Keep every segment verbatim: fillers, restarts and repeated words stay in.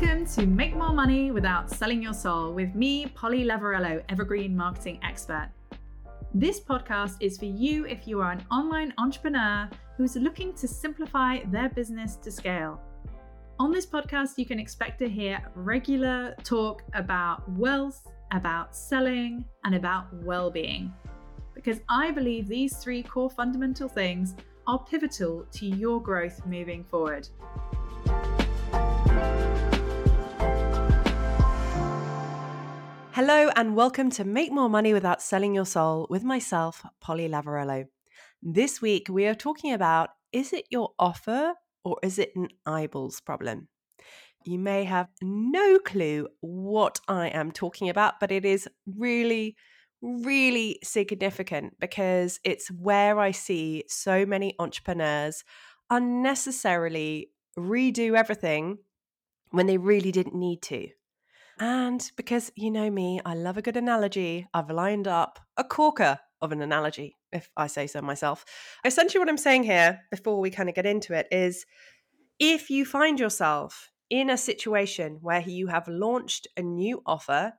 Welcome to Make More Money Without Selling Your Soul with me, Polly Lavarello, Evergreen Marketing Expert. This podcast is for you if you are an online entrepreneur who's looking to simplify their business to scale. On this podcast, you can expect to hear regular talk about wealth, about selling, and about well-being. Because I believe these three core fundamental things are pivotal to your growth moving forward. Hello and welcome to Make More Money Without Selling Your Soul with myself, Polly Lavarello. This week we are talking about, is it your offer or is it an eyeballs problem? You may have no clue what I am talking about, but it is really, really significant because it's where I see so many entrepreneurs unnecessarily redo everything when they really didn't need to. And because you know me, I love a good analogy, I've lined up a corker of an analogy, if I say so myself. Essentially what I'm saying here, before we kind of get into it, is if you find yourself in a situation where you have launched a new offer,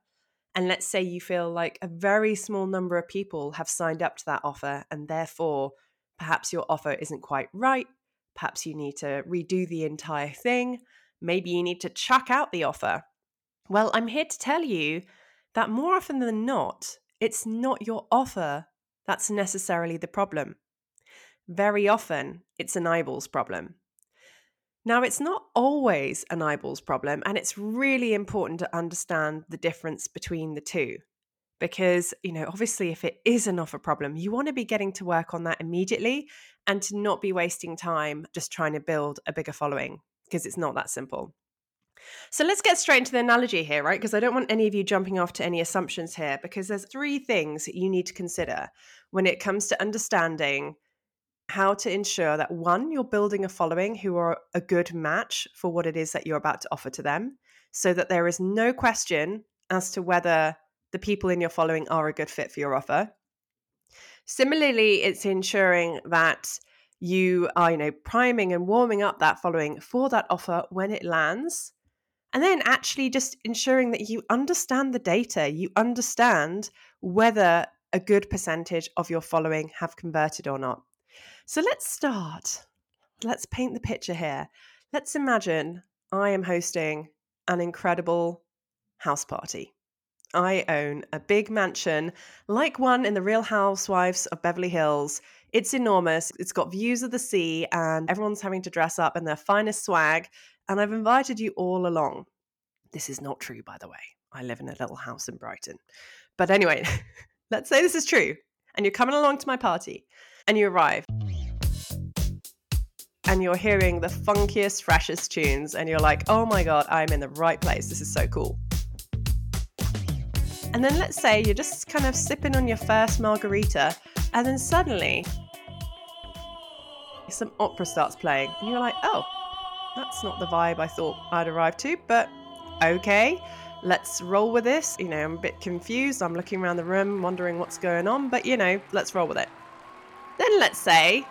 and let's say you feel like a very small number of people have signed up to that offer, and therefore perhaps your offer isn't quite right, perhaps you need to redo the entire thing, maybe you need to chuck out the offer. Well, I'm here to tell you that more often than not, it's not your offer that's necessarily the problem. Very often, it's an eyeballs problem. Now, it's not always an eyeballs problem, and it's really important to understand the difference between the two. Because, you know, obviously, if it is an offer problem, you want to be getting to work on that immediately and to not be wasting time just trying to build a bigger following, because it's not that simple. So let's get straight into the analogy here, right? Because I don't want any of you jumping off to any assumptions here, because there's three things that you need to consider when it comes to understanding how to ensure that, one, you're building a following who are a good match for what it is that you're about to offer to them, so that there is no question as to whether the people in your following are a good fit for your offer. Similarly, it's ensuring that you are, you know, priming and warming up that following for that offer when it lands. And then actually just ensuring that you understand the data, you understand whether a good percentage of your following have converted or not. So let's start. Let's paint the picture here. Let's imagine I am hosting an incredible house party. I own a big mansion, like one in the Real Housewives of Beverly Hills. It's enormous. It's got views of the sea, and everyone's having to dress up in their finest swag. And I've invited you all along. This is not true, by the way. I live in a little house in Brighton. But anyway, let's say this is true. And you're coming along to my party. And you arrive. And you're hearing the funkiest, freshest tunes. And you're like, oh my God, I'm in the right place. This is so cool. And then let's say you're just kind of sipping on your first margarita. And then suddenly, some opera starts playing. And you're like, oh. That's not the vibe I thought I'd arrive to, but okay, let's roll with this. You know, I'm a bit confused. I'm looking around the room, wondering what's going on, but you know, let's roll with it. Then let's say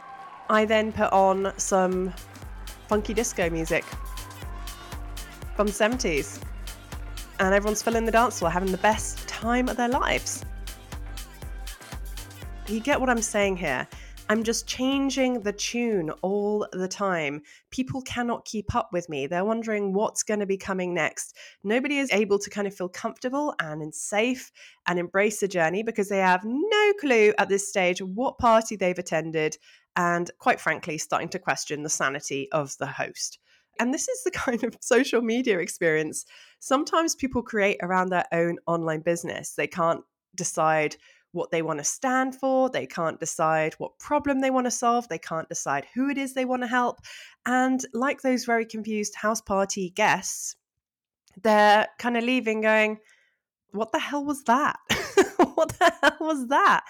I then put on some funky disco music from the seventies, and everyone's filling the dance floor, having the best time of their lives. You get what I'm saying here? I'm just changing the tune all the time. People cannot keep up with me. They're wondering what's going to be coming next. Nobody is able to kind of feel comfortable and safe and embrace the journey because they have no clue at this stage what party they've attended and, quite frankly, starting to question the sanity of the host. And this is the kind of social media experience sometimes people create around their own online business. They can't decide what they want to stand for. They can't decide what problem they want to solve. They can't decide who it is they want to help. And like those very confused house party guests, they're kind of leaving going, what the hell was that? What the hell was that?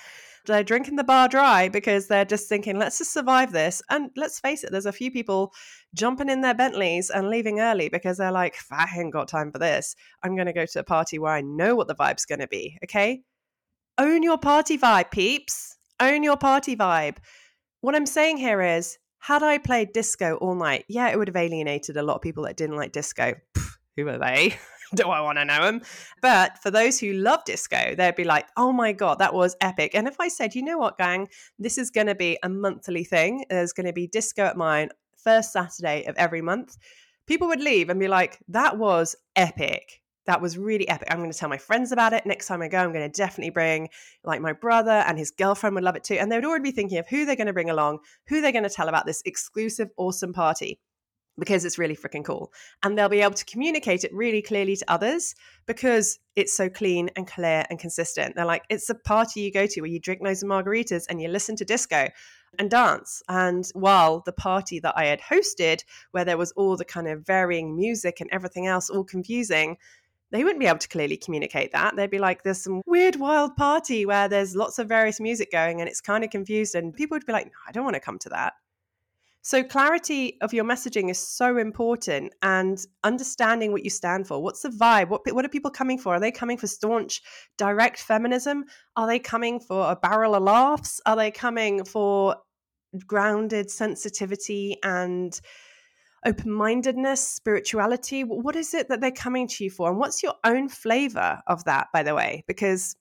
They're drinking the bar dry because they're just thinking, let's just survive this. And let's face it, there's a few people jumping in their Bentleys and leaving early because they're like, I ain't got time for this. I'm going to go to a party where I know what the vibe's going to be. Okay? Own your party vibe, peeps. Own your party vibe. What I'm saying here is, had I played disco all night, yeah, it would have alienated a lot of people that didn't like disco. Pff, who who are they? Do I want to know them? But for those who love disco, they'd be like, oh my God, that was epic. And if I said, you know what, gang, this is going to be a monthly thing. There's going to be disco at mine first Saturday of every month. People would leave and be like, that was epic. That was really epic. I'm going to tell my friends about it. Next time I go, I'm going to definitely bring like my brother, and his girlfriend would love it too. And they would already be thinking of who they're going to bring along, who they're going to tell about this exclusive, awesome party, because it's really freaking cool. And they'll be able to communicate it really clearly to others because it's so clean and clear and consistent. They're like, it's a party you go to where you drink loads of margaritas and you listen to disco and dance. And while the party that I had hosted, where there was all the kind of varying music and everything else, all confusing, they wouldn't be able to clearly communicate that. They'd be like, there's some weird wild party where there's lots of various music going and it's kind of confused. And people would be like, no, I don't want to come to that. So clarity of your messaging is so important, and understanding what you stand for. What's the vibe? What, what are people coming for? Are they coming for staunch, direct feminism? Are they coming for a barrel of laughs? Are they coming for grounded sensitivity and open-mindedness, spirituality? What is it that they're coming to you for? And what's your own flavor of that, by the way? Because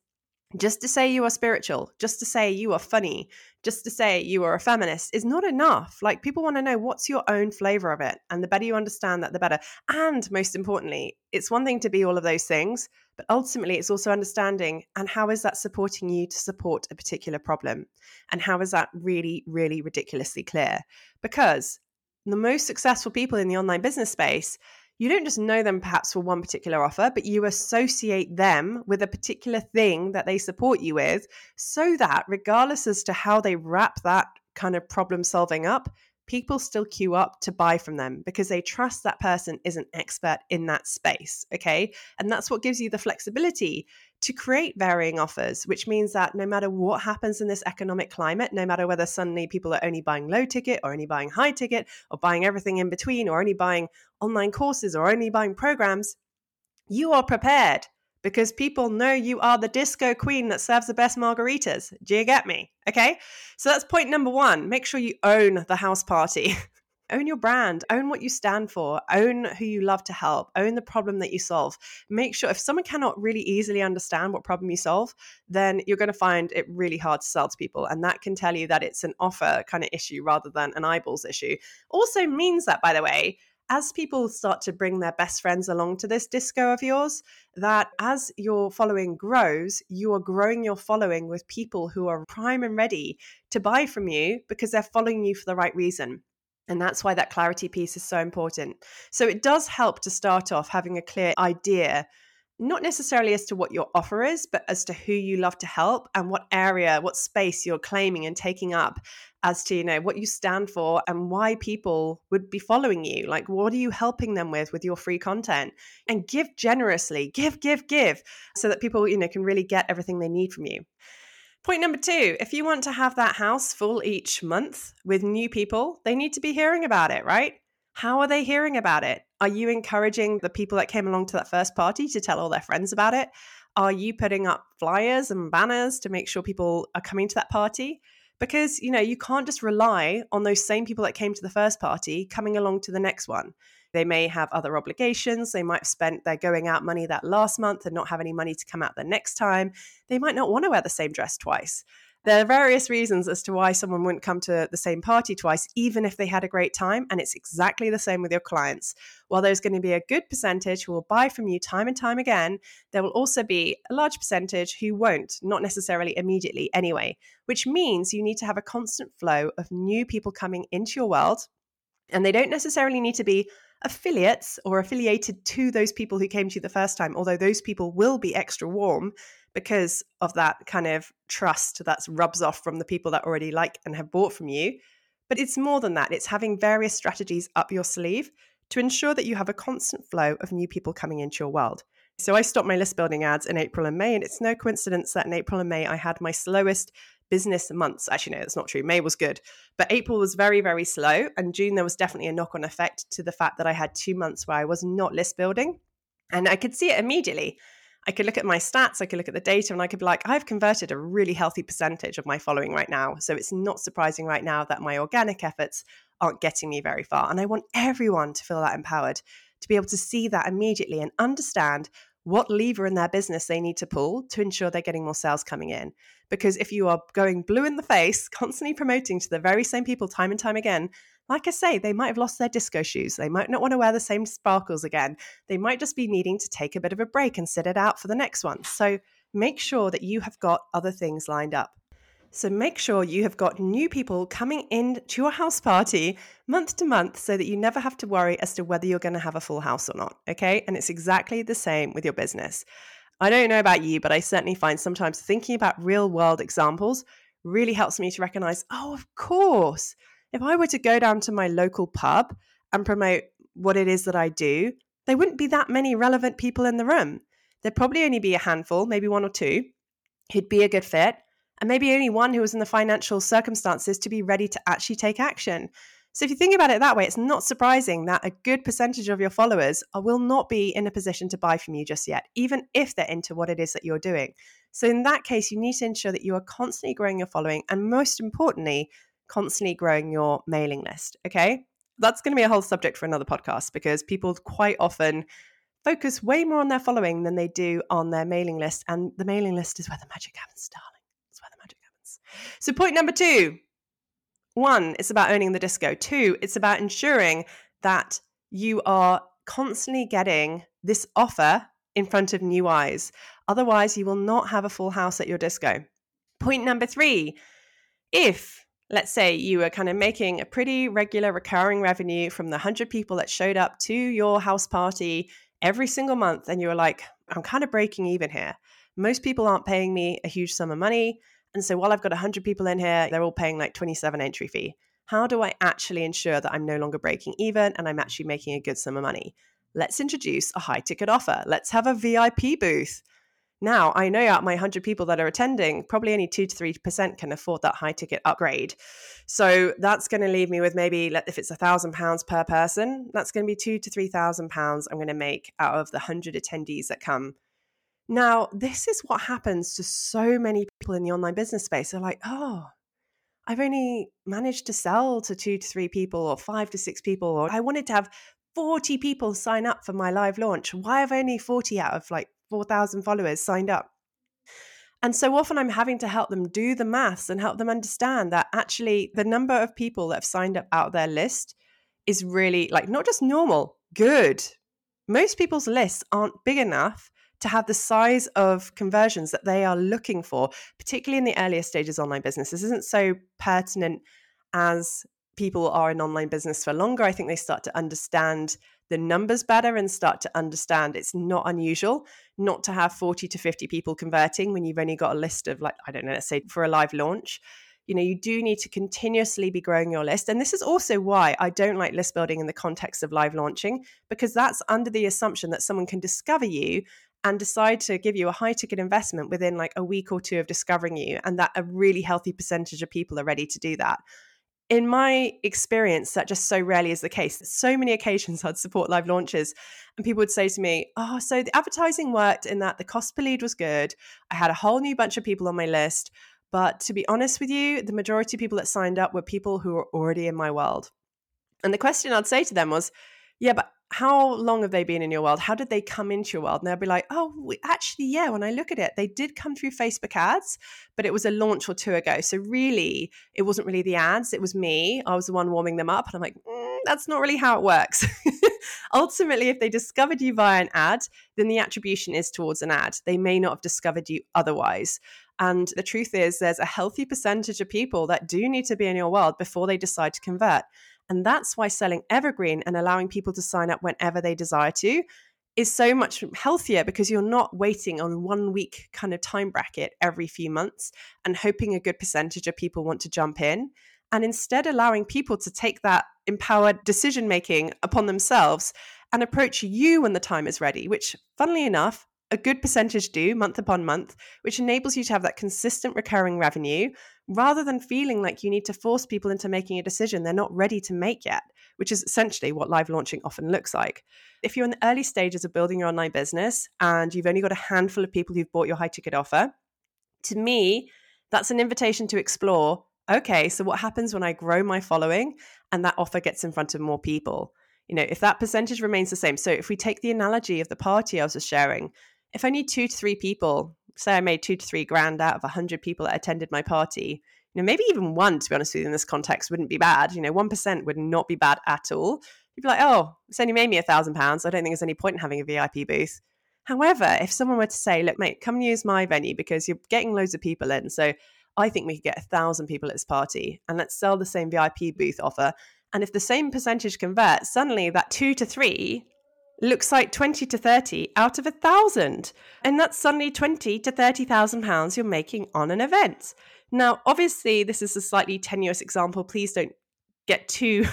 just to say you are spiritual, just to say you are funny, just to say you are a feminist is not enough. Like, people want to know what's your own flavor of it. And the better you understand that, the better. And most importantly, it's one thing to be all of those things, but ultimately it's also understanding, and how is that supporting you to support a particular problem? And how is that really, really ridiculously clear? Because the most successful people in the online business space, you don't just know them perhaps for one particular offer, but you associate them with a particular thing that they support you with, so that regardless as to how they wrap that kind of problem solving up, people still queue up to buy from them because they trust that person is an expert in that space, okay? And that's what gives you the flexibility to create varying offers, which means that no matter what happens in this economic climate, no matter whether suddenly people are only buying low ticket or only buying high ticket or buying everything in between or only buying online courses or only buying programs, you are prepared because people know you are the disco queen that serves the best margaritas. Do you get me? Okay. So that's point number one. Make sure you own the house party. Own your brand, own what you stand for, own who you love to help, own the problem that you solve. Make sure if someone cannot really easily understand what problem you solve, then you're going to find it really hard to sell to people. And that can tell you that it's an offer kind of issue rather than an eyeballs issue. Also means that, by the way, as people start to bring their best friends along to this disco of yours, that as your following grows, you are growing your following with people who are prime and ready to buy from you because they're following you for the right reason. And that's why that clarity piece is so important. So it does help to start off having a clear idea, not necessarily as to what your offer is, but as to who you love to help and what area, what space you're claiming and taking up as to, you know, what you stand for and why people would be following you. Like, what are you helping them with, with your free content? And give generously, give, give, give, so that people, you know, can really get everything they need from you. Point number two, if you want to have that house full each month with new people, they need to be hearing about it, right? How are they hearing about it? Are you encouraging the people that came along to that first party to tell all their friends about it? Are you putting up flyers and banners to make sure people are coming to that party? Because, you know, you can't just rely on those same people that came to the first party coming along to the next one. They may have other obligations. They might have spent their going out money that last month and not have any money to come out the next time. They might not want to wear the same dress twice. There are various reasons as to why someone wouldn't come to the same party twice, even if they had a great time. And it's exactly the same with your clients. While there's going to be a good percentage who will buy from you time and time again, there will also be a large percentage who won't, not necessarily immediately anyway, which means you need to have a constant flow of new people coming into your world. And they don't necessarily need to be affiliates or affiliated to those people who came to you the first time, although those people will be extra warm because of that kind of trust that rubs off from the people that already like and have bought from you. But it's more than that. It's having various strategies up your sleeve to ensure that you have a constant flow of new people coming into your world. So I stopped my list building ads in April and May, and it's no coincidence that in April and May I had my slowest business months. Actually, no, that's not true. May was good, but April was very, very slow. And June, there was definitely a knock-on effect to the fact that I had two months where I was not list building. And I could see it immediately. I could look at my stats, I could look at the data, and I could be like, I've converted a really healthy percentage of my following right now. So it's not surprising right now that my organic efforts aren't getting me very far. And I want everyone to feel that empowered, to be able to see that immediately and understand what lever in their business they need to pull to ensure they're getting more sales coming in. Because if you are going blue in the face, constantly promoting to the very same people time and time again, like I say, they might have lost their disco shoes. They might not want to wear the same sparkles again. They might just be needing to take a bit of a break and sit it out for the next one. So make sure that you have got other things lined up. So make sure you have got new people coming in to your house party month to month so that you never have to worry as to whether you're going to have a full house or not, okay? And it's exactly the same with your business. I don't know about you, but I certainly find sometimes thinking about real world examples really helps me to recognize, oh, of course, if I were to go down to my local pub and promote what it is that I do, there wouldn't be that many relevant people in the room. There'd probably only be a handful, maybe one or two, who'd be a good fit, and maybe only one who was in the financial circumstances to be ready to actually take action. So if you think about it that way, it's not surprising that a good percentage of your followers will not be in a position to buy from you just yet, even if they're into what it is that you're doing. So in that case, you need to ensure that you are constantly growing your following and, most importantly, constantly growing your mailing list, okay? That's going to be a whole subject for another podcast because people quite often focus way more on their following than they do on their mailing list. And the mailing list is where the magic happens, darling. So point number two, one, it's about owning the disco. Two, it's about ensuring that you are constantly getting this offer in front of new eyes. Otherwise, you will not have a full house at your disco. Point number three, if, let's say, you are kind of making a pretty regular recurring revenue from the one hundred people that showed up to your house party every single month, and you were like, I'm kind of breaking even here. Most people aren't paying me a huge sum of money. And so while I've got one hundred people in here, they're all paying like twenty-seven entry fee. How do I actually ensure that I'm no longer breaking even and I'm actually making a good sum of money? Let's introduce a high ticket offer. Let's have a V I P booth. Now, I know out of my one hundred people that are attending, probably only two to three percent can afford that high ticket upgrade. So that's going to leave me with maybe, if it's one thousand pounds per person, that's going to be two thousand to three thousand pounds I'm going to make out of the one hundred attendees that come. Now, this is what happens to so many people in the online business space. They're like, oh, I've only managed to sell to two to three people or five to six people, or I wanted to have forty people sign up for my live launch. Why have only forty out of like four thousand followers signed up? And so often I'm having to help them do the maths and help them understand that actually the number of people that have signed up out of their list is really like not just normal, good. Most people's lists aren't big enough to have the size of conversions that they are looking for, particularly in the earlier stages of online business. This isn't so pertinent as people are in online business for longer. I think they start to understand the numbers better and start to understand it's not unusual not to have forty to fifty people converting when you've only got a list of like, I don't know, let's say for a live launch. You know, you do need to continuously be growing your list. And this is also why I don't like list building in the context of live launching, because that's under the assumption that someone can discover you and decide to give you a high ticket investment within like a week or two of discovering you, and that a really healthy percentage of people are ready to do that. In my experience, that just so rarely is the case. So many occasions I'd support live launches and people would say to me, oh, so the advertising worked in that the cost per lead was good. I had a whole new bunch of people on my list. But to be honest with you, the majority of people that signed up were people who were already in my world. And the question I'd say to them was, yeah, but how long have they been in your world? How did they come into your world? And they'll be like, oh, we, actually, yeah, when I look at it, they did come through Facebook ads, but it was a launch or two ago. So really, it wasn't really the ads. It was me. I was the one warming them up. And I'm like, mm, that's not really how it works. Ultimately, if they discovered you via an ad, then the attribution is towards an ad. They may not have discovered you otherwise. And the truth is there's a healthy percentage of people that do need to be in your world before they decide to convert. And that's why selling evergreen and allowing people to sign up whenever they desire to is so much healthier, because you're not waiting on one week kind of time bracket every few months and hoping a good percentage of people want to jump in, and instead allowing people to take that empowered decision making upon themselves and approach you when the time is ready, which funnily enough, a good percentage do month upon month, which enables you to have that consistent recurring revenue rather than feeling like you need to force people into making a decision they're not ready to make yet, which is essentially what live launching often looks like. If you're in the early stages of building your online business and you've only got a handful of people who've bought your high ticket offer, to me, that's an invitation to explore, okay, so what happens when I grow my following and that offer gets in front of more people? You know, if that percentage remains the same. So if we take the analogy of the party I was just sharing, if I need two to three people, say I made two to three grand out of one hundred people that attended my party, you know, maybe even one, to be honest with you, in this context wouldn't be bad. You know, one percent would not be bad at all. You'd be like, oh, it's only made me a thousand pounds. I don't think there's any point in having a V I P booth. However, if someone were to say, look, mate, come and use my venue because you're getting loads of people in. So I think we could get a thousand people at this party and let's sell the same V I P booth offer. And if the same percentage converts, suddenly that two to three looks like twenty to thirty out of a thousand. And that's suddenly twenty to thirty thousand pounds you're making on an event. Now, obviously, this is a slightly tenuous example. Please don't get too,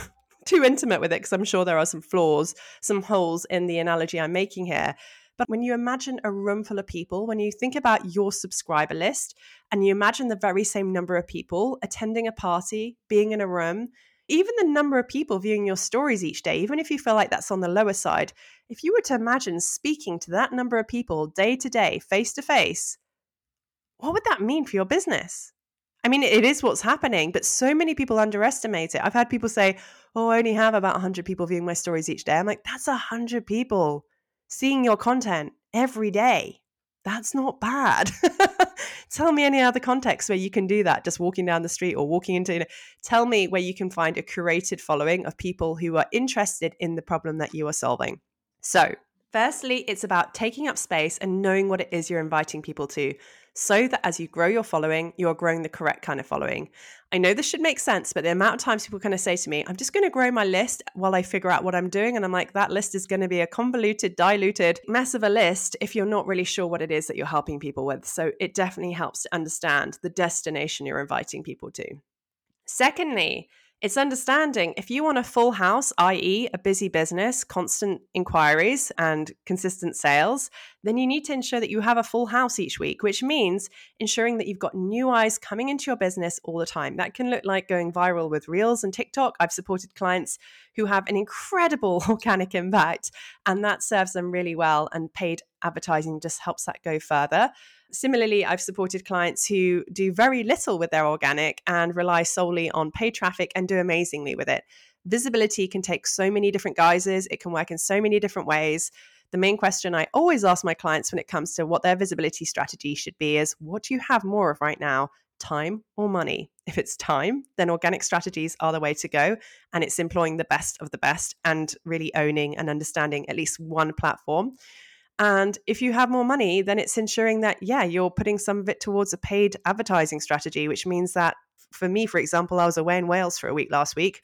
too intimate with it because I'm sure there are some flaws, some holes in the analogy I'm making here. But when you imagine a room full of people, when you think about your subscriber list and you imagine the very same number of people attending a party, being in a room, even the number of people viewing your stories each day, even if you feel like that's on the lower side, if you were to imagine speaking to that number of people day to day, face to face, what would that mean for your business? I mean, it is what's happening, but so many people underestimate it. I've had people say, oh, I only have about one hundred people viewing my stories each day. I'm like, that's one hundred people seeing your content every day. That's not bad. Tell me any other context where you can do that, just walking down the street or walking into, you know, tell me where you can find a curated following of people who are interested in the problem that you are solving. So firstly, it's about taking up space and knowing what it is you're inviting people to so that as you grow your following, you're growing the correct kind of following. I know this should make sense, but the amount of times people kind of say to me, I'm just going to grow my list while I figure out what I'm doing. And I'm like, that list is going to be a convoluted, diluted mess of a list if you're not really sure what it is that you're helping people with. So it definitely helps to understand the destination you're inviting people to. Secondly, it's understanding if you want a full house, that is a busy business, constant inquiries and consistent sales, then you need to ensure that you have a full house each week, which means ensuring that you've got new eyes coming into your business all the time. That can look like going viral with Reels and TikTok. I've supported clients who have an incredible organic impact, and that serves them really well, and paid advertising just helps that go further. Similarly, I've supported clients who do very little with their organic and rely solely on paid traffic and do amazingly with it. Visibility can take so many different guises. It can work in so many different ways. The main question I always ask my clients when it comes to what their visibility strategy should be is, what do you have more of right now, time or money? If it's time, then organic strategies are the way to go. And it's employing the best of the best and really owning and understanding at least one platform. And if you have more money, then it's ensuring that, yeah, you're putting some of it towards a paid advertising strategy, which means that for me, for example, I was away in Wales for a week last week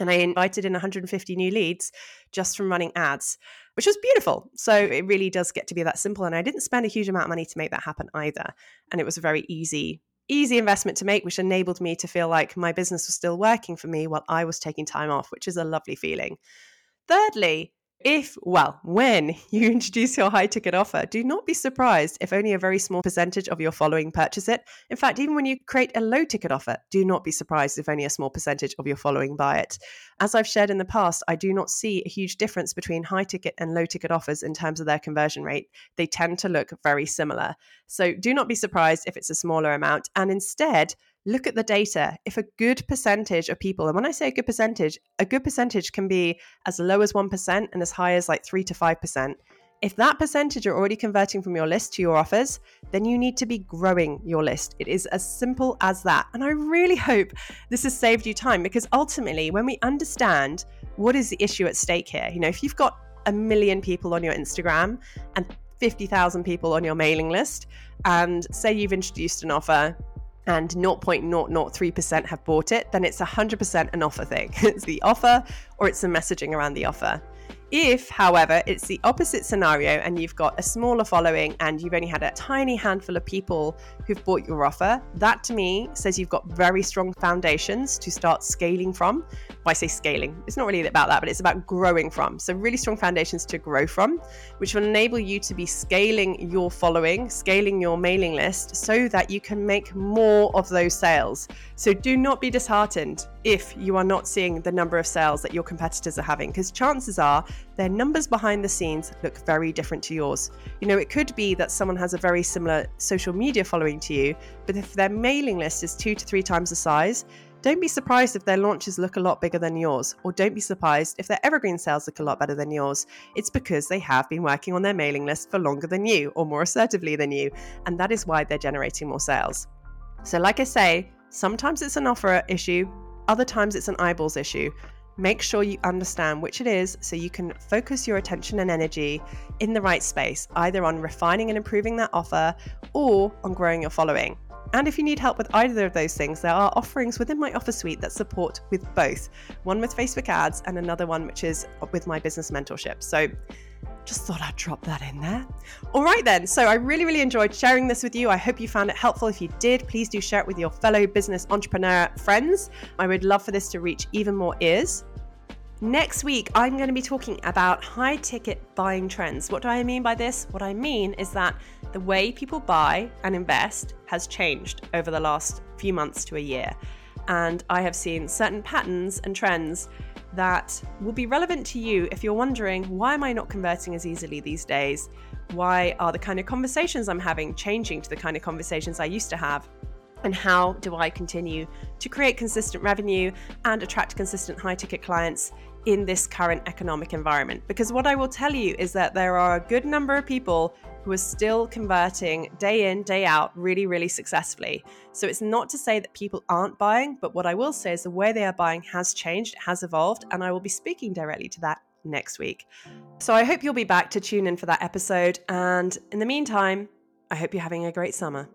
and I invited in one hundred fifty new leads just from running ads, which was beautiful. So it really does get to be that simple. And I didn't spend a huge amount of money to make that happen either. And it was a very easy, easy investment to make, which enabled me to feel like my business was still working for me while I was taking time off, which is a lovely feeling. Thirdly, If, well, when you introduce your high ticket offer, do not be surprised if only a very small percentage of your following purchase it. In fact, even when you create a low ticket offer, do not be surprised if only a small percentage of your following buy it. As I've shared in the past, I do not see a huge difference between high ticket and low ticket offers in terms of their conversion rate. They tend to look very similar. So do not be surprised if it's a smaller amount, and instead, look at the data. If a good percentage of people, and when I say a good percentage, a good percentage can be as low as one percent and as high as like three to five percent. If that percentage are already converting from your list to your offers, then you need to be growing your list. It is as simple as that. And I really hope this has saved you time, because ultimately when we understand what is the issue at stake here, you know, if you've got a million people on your Instagram and fifty thousand people on your mailing list, and say you've introduced an offer, and zero point zero zero three percent have bought it, then it's one hundred percent an offer thing. It's the offer or it's the messaging around the offer. If, however, it's the opposite scenario and you've got a smaller following and you've only had a tiny handful of people who've bought your offer, that to me says you've got very strong foundations to start scaling from. When I say scaling, it's not really about that, but it's about growing from. So really strong foundations to grow from, which will enable you to be scaling your following, scaling your mailing list so that you can make more of those sales. So do not be disheartened if you are not seeing the number of sales that your competitors are having, because chances are their numbers behind the scenes look very different to yours. You know, it could be that someone has a very similar social media following to you, but if their mailing list is two to three times the size, Don't be surprised if their launches look a lot bigger than yours, or don't be surprised if their evergreen sales look a lot better than yours. It's because they have been working on their mailing list for longer than you, or more assertively than you, and that is why they're generating more sales. So like I say, sometimes it's an offer issue, other times it's an eyeballs issue. Make sure you understand which it is so you can focus your attention and energy in the right space, either on refining and improving that offer or on growing your following. And if you need help with either of those things, there are offerings within my offer suite that support with both, one with Facebook ads and another one which is with my business mentorship. So just thought I'd drop that in there. All right then, so I really, really enjoyed sharing this with you. I hope you found it helpful. If you did, please do share it with your fellow business entrepreneur friends. I would love for this to reach even more ears. Next week, I'm going to be talking about high ticket buying trends. What do I mean by this? What I mean is that the way people buy and invest has changed over the last few months to a year. And I have seen certain patterns and trends that will be relevant to you if you're wondering, why am I not converting as easily these days? Why are the kind of conversations I'm having changing to the kind of conversations I used to have? And how do I continue to create consistent revenue and attract consistent high-ticket clients in this current economic environment? Because what I will tell you is that there are a good number of people who are still converting day in, day out, really, really successfully. So it's not to say that people aren't buying, but what I will say is the way they are buying has changed, it has evolved, and I will be speaking directly to that next week. So I hope you'll be back to tune in for that episode. And in the meantime, I hope you're having a great summer.